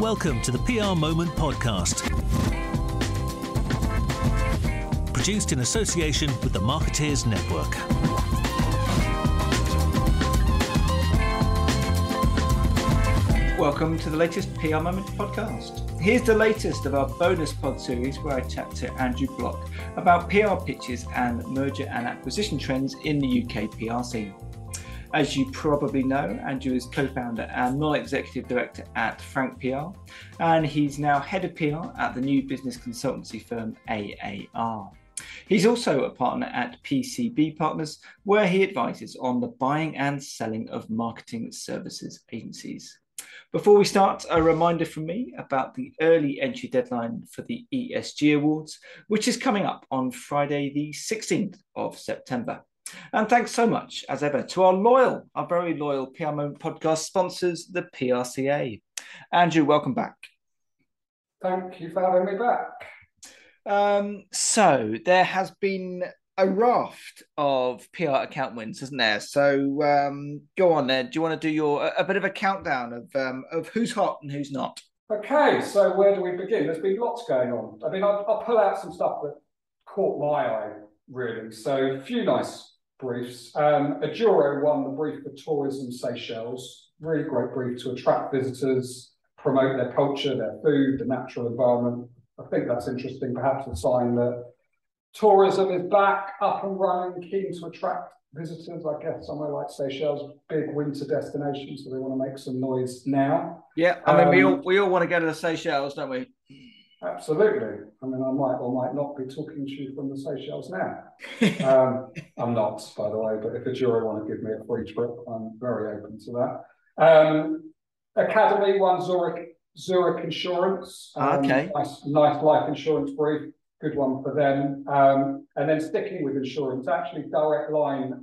Welcome to the PR Moment Podcast, produced in association with the Marketeers Network. Welcome to the latest PR Moment Podcast. Here's the latest of our bonus pod series where I chat to Andrew Block about PR pitches and merger and acquisition trends in the UK PR scene. As you probably know, Andrew is co-founder and non-executive director at Frank PR, and he's now head of PR at the new business consultancy firm AAR. He's also a partner at PCB Partners, where he advises on the buying and selling of marketing services agencies. Before we start, a reminder from me about the early entry deadline for the ESG Awards, which is coming up on Friday, the 16th of September. And thanks so much, as ever, to our very loyal PR Moment Podcast sponsors, the PRCA. Andrew, welcome back. Thank you for having me back. So there has been a raft of PR account wins, hasn't there? So go on, Ed. Do you want to do a bit of a countdown of who's hot and who's not? Okay, so where do we begin? There's been lots going on. I mean, I'll pull out some stuff that caught my eye, really. So a few nice briefs. Aduro won the brief for Tourism Seychelles. Really great brief to attract visitors, promote their culture, their food, the natural environment. I think that's interesting, perhaps a sign that tourism is back, up and running, keen to attract visitors. I guess somewhere like Seychelles, big winter destination, so they want to make some noise now. Yeah, I mean, we all want to go to the Seychelles, don't we? Absolutely. I mean, I might or might not be talking to you from the Seychelles now. I'm not, by the way, but if a jury want to give me a free trip, I'm very open to that. Academy won Zurich Insurance. Okay. Nice life insurance brief. Good one for them. And then sticking with insurance, actually Direct Line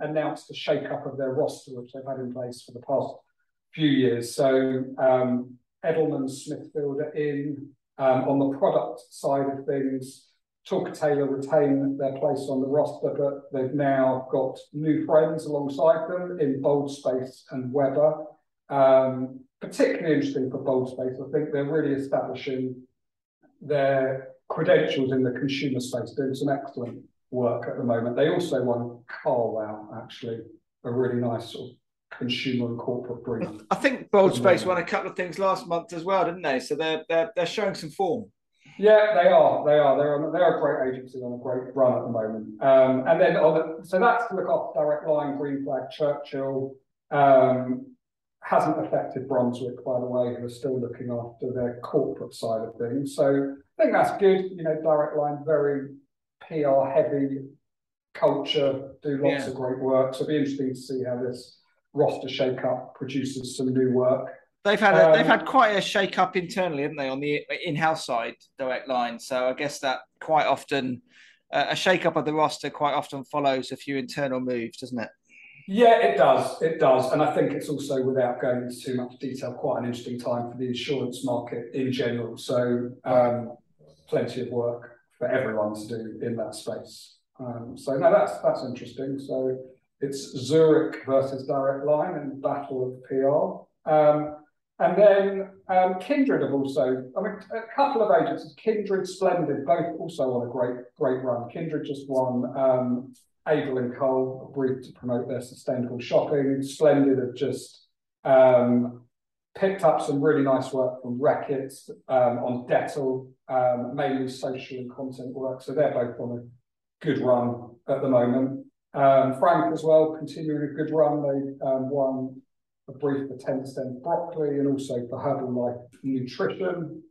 announced a shake-up of their roster, which they've had in place for the past few years. So Edelman, Smithfield are in. On the product side of things, Talker Taylor retain their place on the roster, but they've now got new friends alongside them in Boldspace and Weber. Particularly interesting for Boldspace, I think they're really establishing their credentials in the consumer space, doing some excellent work at the moment. They also won Carwow, actually, a really nice sort of consumer and corporate brief. I think Boldspace won a couple of things last month as well, didn't they? So they're showing some form. Yeah, they are. They're a great agency on a great run at the moment. And then so that's to look off Direct Line, Green Flag, Churchill. Hasn't affected Brunswick, by the way, who are still looking after their corporate side of things. So I think that's good. You know, Direct Line, very PR heavy culture, do lots of great work. So it'll be interesting to see how this roster shake-up produces some new work. They've had they've had quite a shake-up internally, haven't they, on the in-house side, Direct Line. So I guess that quite often, a shake-up of the roster quite often follows a few internal moves, doesn't it? Yeah, it does. And I think it's also, without going into too much detail, quite an interesting time for the insurance market in general. So plenty of work for everyone to do in that space. So no, that's interesting. So it's Zurich versus Direct Line in battle of PR. And then Kindred have also, I mean, a couple of agencies, Kindred, Splendid, both also on a great run. Kindred just won Abel and Cole, a brief to promote their sustainable shopping. Splendid have just picked up some really nice work from Reckitt on Dettel, mainly social and content work. So they're both on a good run at the moment. Frank as well, continuing a good run. They won a brief for 10% broccoli and also for herbal life nutrition.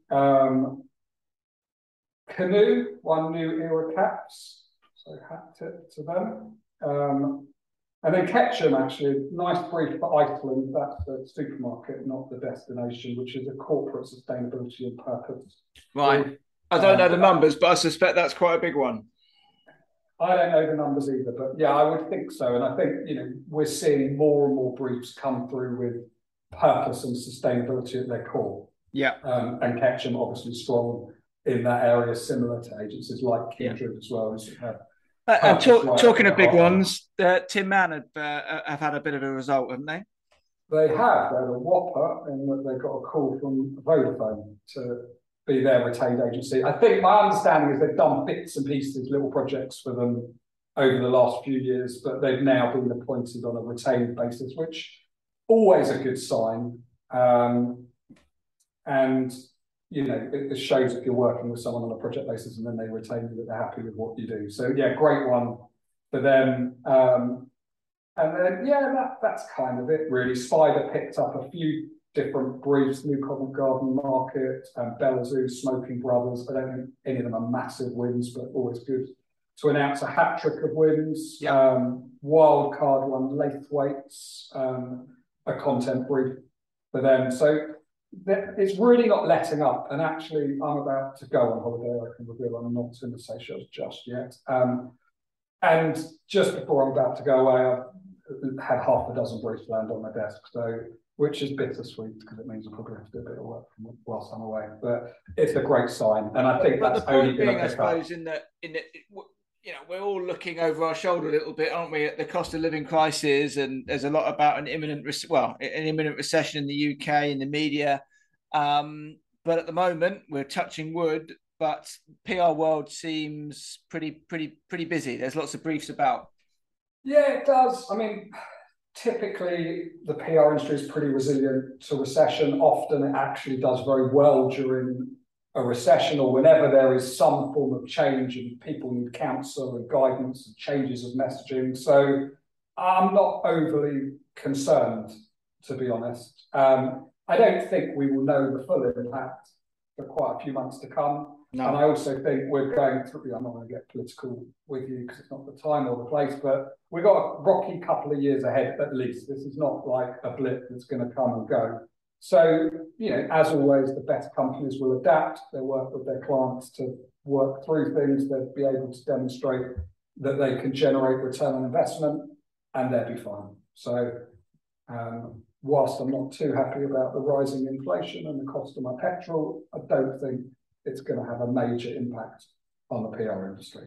Canoe, one new era caps. So hat tip to them. And then Ketchum, actually, nice brief for Iceland. That's the supermarket, not the destination, which is a corporate sustainability and purpose. Right. I don't know the numbers, but I suspect that's quite a big one. I don't know the numbers either, but yeah, I would think so. And I think, you know, we're seeing more and more briefs come through with purpose and sustainability at their core. Yeah. And Ketchum, obviously, strong in that area, similar to agencies like Kindred as well. Talking of big ones, Tim Mann have had a bit of a result, haven't they? They have. They're a whopper, and they got a call from Vodafone to be their retained agency. I think my understanding is they've done bits and pieces, little projects for them over the last few years, but they've now been appointed on a retained basis, which always a good sign. And you know, it shows if you're working with someone on a project basis and then they retain you, that they're happy with what you do. So yeah, great one for them. And then, yeah, that's kind of it, really. Spider picked up a few different briefs, New Covent Garden Market, Bellazoo, Smoking Brothers. I don't think any of them are massive wins, but always good to announce a hat-trick of wins. Yep. Wild card one, Laithwaite's, a content brief for them. So it's really not letting up. And actually, I'm about to go on holiday. I can reveal I'm not in the Seychelles just yet. And just before I'm about to go away, I had half a dozen briefs land on my desk, so which is bittersweet because it means I probably have to do a bit of work whilst I'm away. But it's a great sign, and I think that's only going to pick up. I suppose in that, you know, we're all looking over our shoulder a little bit, aren't we, at the cost of living crisis, and there's a lot about an imminent recession in the UK in the media. But at the moment, we're touching wood. But PR world seems pretty busy. There's lots of briefs about. Yeah, it does. I mean, typically the PR industry is pretty resilient to recession. Often it actually does very well during a recession or whenever there is some form of change and people need counsel and guidance and changes of messaging. So I'm not overly concerned, to be honest. I don't think we will know the full impact for quite a few months to come. No. And I also think we're going through, I'm not going to get political with you because it's not the time or the place, but we've got a rocky couple of years ahead at least. This is not like a blip that's going to come and go. So, you know, as always, the best companies will adapt. They work with their clients to work through things. They'll be able to demonstrate that they can generate return on investment and they'll be fine. So, whilst I'm not too happy about the rising inflation and the cost of my petrol, I don't think it's going to have a major impact on the PR industry.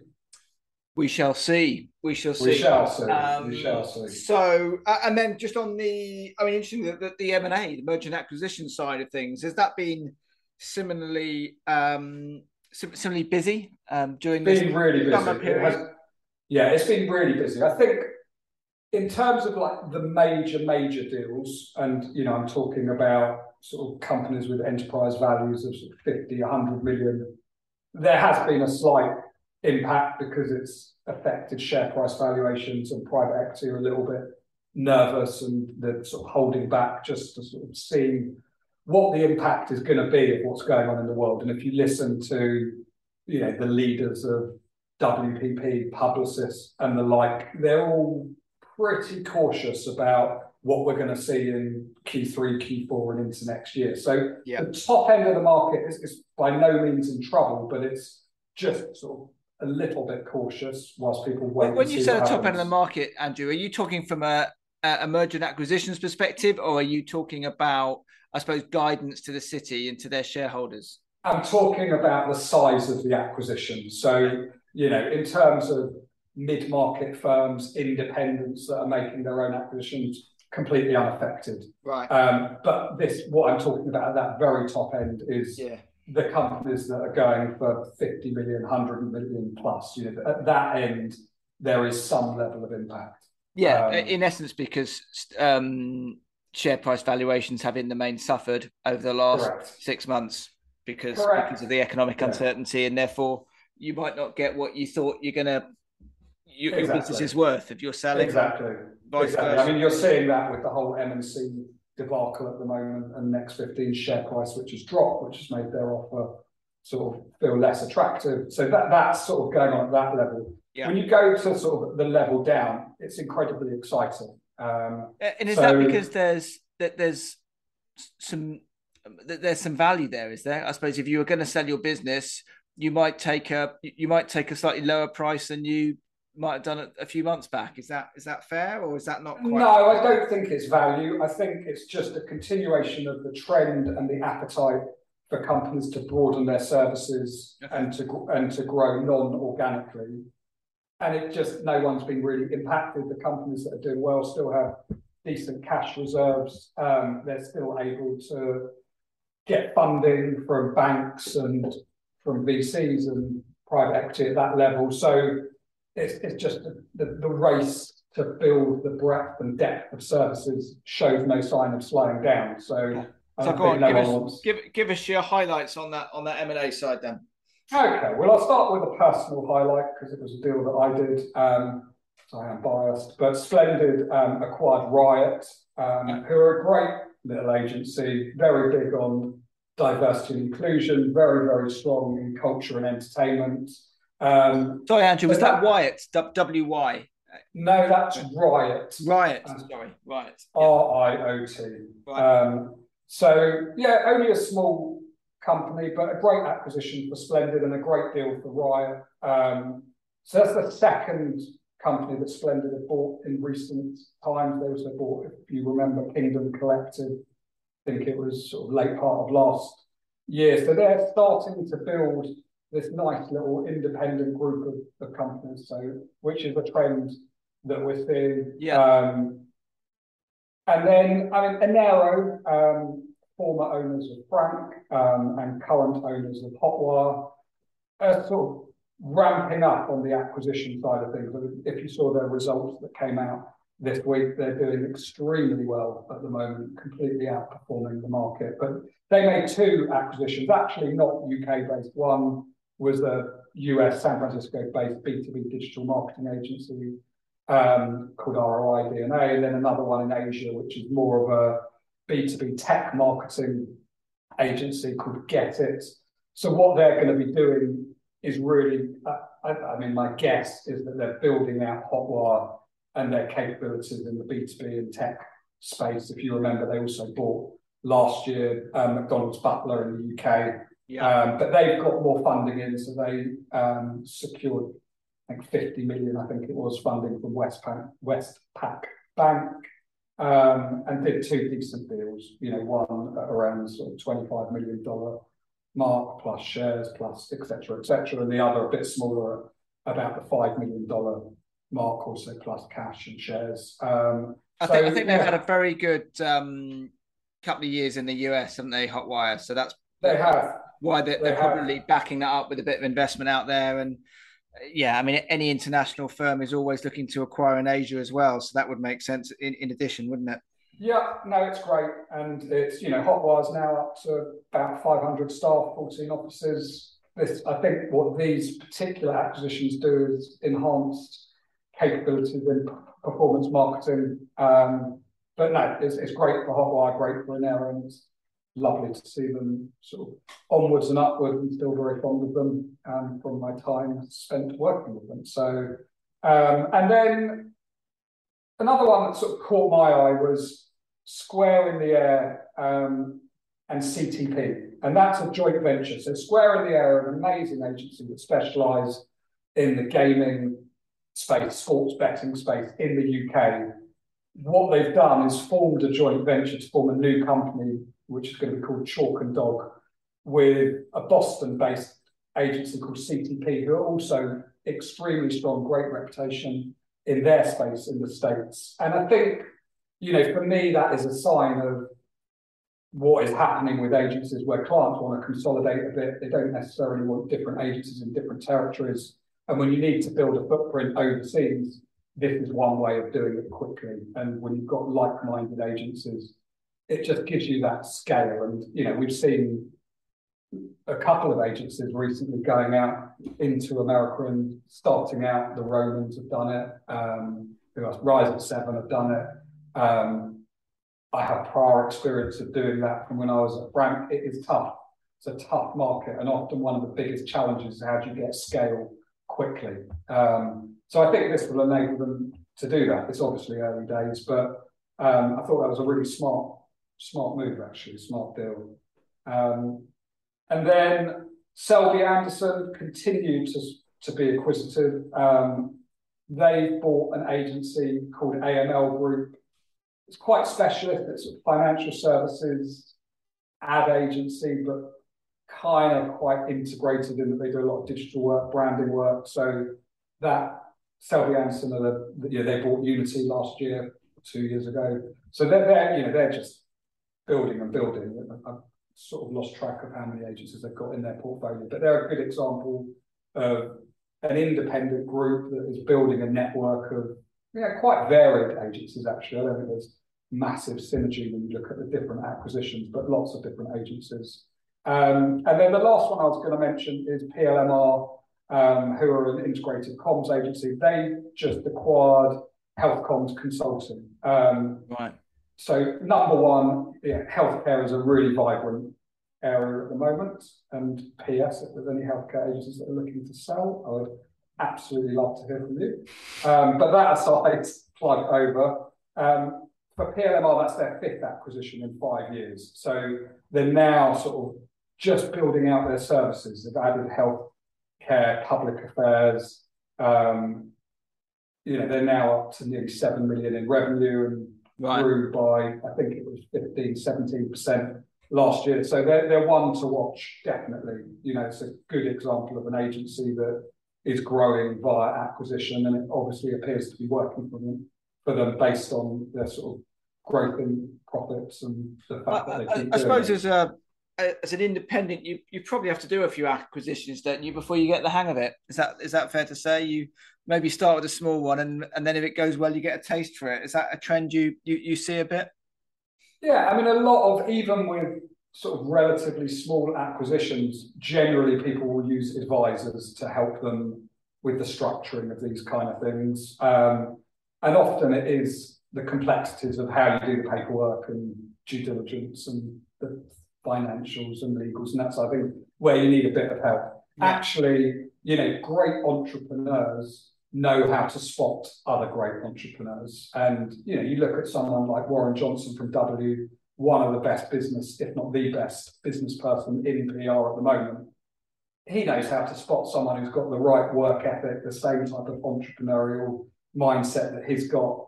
We shall see. We shall see. So, and then just on interestingly, the M&A, the merger and acquisition side of things, has that been similarly busy during this summer period? It's been really busy. I think in terms of like the major deals, and, you know, I'm talking about sort of companies with enterprise values of 50, 100 million, there has been a slight impact because it's affected share price valuations and private equity are a little bit nervous and they're sort of holding back just to sort of see what the impact is going to be of what's going on in the world. And if you listen to, you know, the leaders of WPP, Publicis and the like, they're all pretty cautious about what we're going to see in Q3, Q4 and into next year. So The top end of the market is by no means in trouble, but it's just sort of a little bit cautious whilst people wait. When you say the top end of the market, Andrew, are you talking from a merger and acquisitions perspective, or are you talking about, I suppose, guidance to the city and to their shareholders? I'm talking about the size of the acquisition. So, you know, in terms of mid-market firms, independents that are making their own acquisitions, completely unaffected. Right. But this, what I'm talking about at that very top end is the companies that are going for 50 million, 100 million plus. You know, at that end, there is some level of impact. Yeah, in essence, because share price valuations have in the main suffered over the last 6 months because of the economic uncertainty, and therefore you might not get what you thought your business is worth if you're selling. Exactly. I mean, you're seeing that with the whole M&C debacle at the moment, and Next 15's share price, which has dropped, which has made their offer sort of feel less attractive. So that's sort of going on at that level. Yeah. When you go to sort of the level down, it's incredibly exciting. And is that because there's some value there? Is there? I suppose if you were going to sell your business, you might take a slightly lower price than you might have done it a few months back. Is that fair, or is that not quite? No, I don't think it's value. I think it's just a continuation of the trend and the appetite for companies to broaden their services and to grow non-organically. And it just, no one's been really impacted. The companies that are doing well still have decent cash reserves, they're still able to get funding from banks and from VCs and private equity at that level. So it's just the race to build the breadth and depth of services shows no sign of slowing down. So, go on, give us your highlights on that M&A side then. Okay, well, I'll start with a personal highlight because it was a deal that I did. So I am biased, but Splendid acquired Riot, who are a great little agency, very big on diversity and inclusion, very, very strong in culture and entertainment. Sorry, Andrew, was that Wyatt? W-Y? No, that's Riot. Riot, sorry, Riot. R-I-O-T. Right. So, yeah, only a small company, but a great acquisition for Splendid and a great deal for Riot. So that's the second company that Splendid have bought in recent times. They also bought, if you remember, Kingdom Collective. I think it was sort of late part of last year. So they're starting to build this nice little independent group of companies, so which is a trend that we're seeing. Yeah. And then, I mean, Enero, former owners of Frank and current owners of Hotwire, are sort of ramping up on the acquisition side of things. If you saw their results that came out this week, they're doing extremely well at the moment, completely outperforming the market. But they made two acquisitions, actually not UK-based. One was a US San Francisco-based B2B digital marketing agency called ROI DNA, and then another one in Asia, which is more of a B2B tech marketing agency called Get It. So what they're going to be doing is really, I mean, my guess is that they're building out Hotwire and their capabilities in the B2B and tech space. If you remember, they also bought last year McDonald's Butler in the UK. Yeah. But they've got more funding in, so they secured, I think, 50 million, I think it was, funding from Westpac Bank, and did two decent deals, you know, one around sort of $25 million mark plus shares plus et cetera, and the other a bit smaller, about the $5 million mark also plus cash and shares. I think they've had a very good couple of years in the US, haven't they, Hotwire? So they're probably backing that up with a bit of investment out there. And yeah, I mean, any international firm is always looking to acquire in Asia as well, so that would make sense in addition, wouldn't it? Yeah, no, it's great. And it's, you know, Hotwire's now up to about 500 staff, 14 offices. I think what these particular acquisitions do is enhance capabilities in performance marketing. But no, it's great for Hotwire, great for Enero, and it's lovely to see them sort of onwards and upwards. I'm still very fond of them from my time spent working with them. So, and then another one that sort of caught my eye was Square in the Air and CTP. And that's a joint venture. So Square in the Air are an amazing agency that specialise in the gaming space, sports betting space in the UK. What they've done is formed a joint venture to form a new company, which is going to be called Chalk and Dog, with a Boston-based agency called CTP, who are also extremely strong, great reputation in their space in the States. And I think, you know, for me, that is a sign of what is happening with agencies where clients want to consolidate a bit. They don't necessarily want different agencies in different territories. And when you need to build a footprint overseas, this is one way of doing it quickly. And when you've got like-minded agencies, it just gives you that scale. And, you know, we've seen a couple of agencies recently going out into America and starting out. The Romans have done it. Who else? Rise at Seven have done it. I have prior experience of doing that from when I was at Frank. It is tough. It's a tough market. And often one of the biggest challenges is how do you get scale quickly. So I think this will enable them to do that. It's obviously early days, but I thought that was a really smart move, actually, smart deal. And then Selby Anderson continued to be acquisitive. They bought an agency called AML Group. It's quite specialist. It's financial services ad agency, but kind of quite integrated in that they do a lot of digital work, branding work. So that Selby Anderson, they bought Unity last year, 2 years ago. So they're just building and building. I've sort of lost track of how many agencies they've got in their portfolio, but they're a good example of an independent group that is building a network of quite varied agencies, actually. I don't think there's massive synergy when you look at the different acquisitions, but lots of different agencies. And then the last one I was going to mention is PLMR, who are an integrated comms agency. They just acquired health comms consulting. Right. So number one, healthcare is a really vibrant area at the moment. And PS, if there's any healthcare agencies that are looking to sell, I would absolutely love to hear from you. But that aside, plug over. For PLMR, that's their fifth acquisition in 5 years. So they're now sort of just building out their services. They've added healthcare, public affairs. They're now up to nearly 7 million in revenue and grew by, I think it was 17% last year. So they're one to watch, definitely. It's a good example of an agency that is growing via acquisition, and it obviously appears to be working for them based on their sort of growth in profits and the fact that they keep I suppose it. As an independent, you probably have to do a few acquisitions, don't you, before you get the hang of it? Is that fair to say? You maybe start with a small one, and then if it goes well, you get a taste for it. Is that a trend you see a bit? Yeah, I mean, a lot of, even with sort of relatively small acquisitions, generally people will use advisors to help them with the structuring of these kind of things. And often it is the complexities of how you do the paperwork and due diligence and the financials and legals and that sort of thing, where you need a bit of help. Yeah. Actually, great entrepreneurs know how to spot other great entrepreneurs. And, you look at someone like Warren Johnson from W, one of the best business, if not the best business person in PR at the moment. He knows how to spot someone who's got the right work ethic, the same type of entrepreneurial mindset that he's got.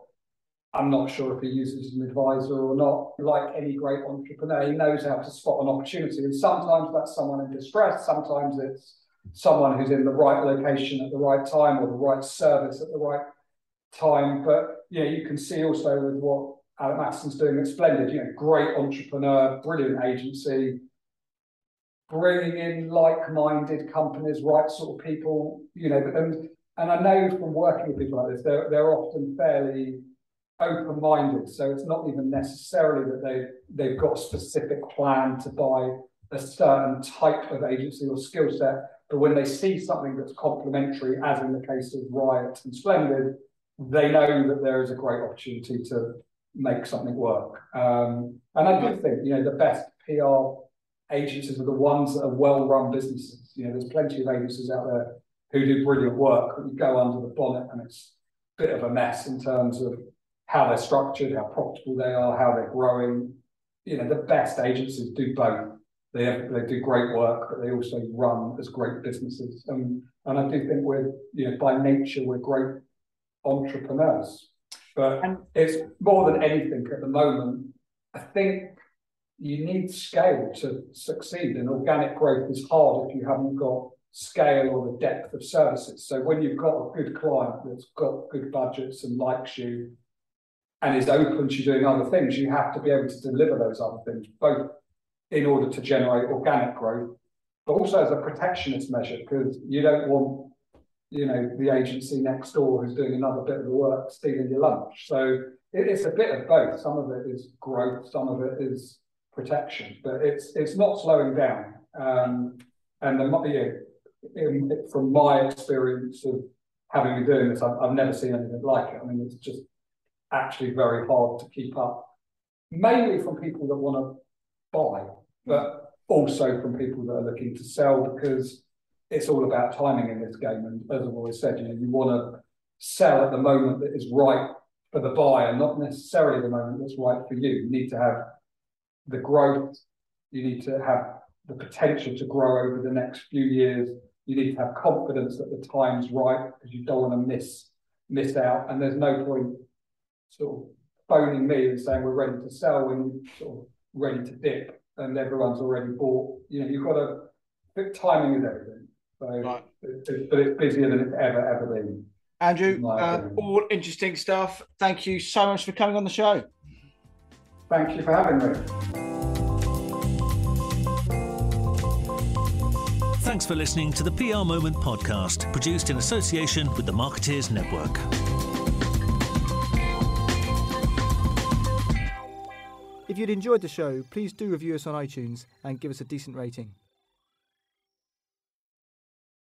I'm not sure if he uses an advisor or not. Like any great entrepreneur, he knows how to spot an opportunity. And sometimes that's someone in distress. Sometimes it's someone who's in the right location at the right time or the right service at the right time. But you can see also with what Adam Atkinson's doing at Splendid, great entrepreneur, brilliant agency, bringing in like-minded companies, right sort of people, And I know from working with people like this, they're often fairly open-minded. So it's not even necessarily that they've got a specific plan to buy a certain type of agency or skill set. But when they see something that's complementary, as in the case of Riot and Splendid, they know that there is a great opportunity to make something work. And I do think, the best PR agencies are the ones that are well-run businesses. There's plenty of agencies out there who do brilliant work, but you go under the bonnet and it's a bit of a mess in terms of how they're structured, how profitable they are, how they're growing. The best agencies do both. They do great work, but they also run as great businesses. And I do think we're, by nature, we're great entrepreneurs. But it's more than anything at the moment, I think you need scale to succeed. And organic growth is hard if you haven't got scale or the depth of services. So when you've got a good client that's got good budgets and likes you and is open to doing other things, you have to be able to deliver those other things, both in order to generate organic growth, but also as a protectionist measure, because you don't want, the agency next door who's doing another bit of the work stealing your lunch. So it's a bit of both. Some of it is growth, some of it is protection, but it's not slowing down. And there might be from my experience of having been doing this, I've never seen anything like it. I mean, it's just actually very hard to keep up, mainly from people that want to buy, but also from people that are looking to sell, because it's all about timing in this game. And as I've always said, you want to sell at the moment that is right for the buyer, not necessarily the moment that's right for you. You need to have the growth, you need to have the potential to grow over the next few years. You need to have confidence that the time's right, because you don't want to miss out. And there's no point sort of phoning me and saying we're ready to sell when you're sort of ready to dip and everyone's already bought. You've got to pick timing and everything. So, right. But it's busier than it's ever been. Andrew, all interesting stuff. Thank you so much for coming on the show. Thank you for having me. Thanks for listening to the PR Moment podcast, produced in association with the Marketeers Network. If you'd enjoyed the show, please do review us on iTunes and give us a decent rating.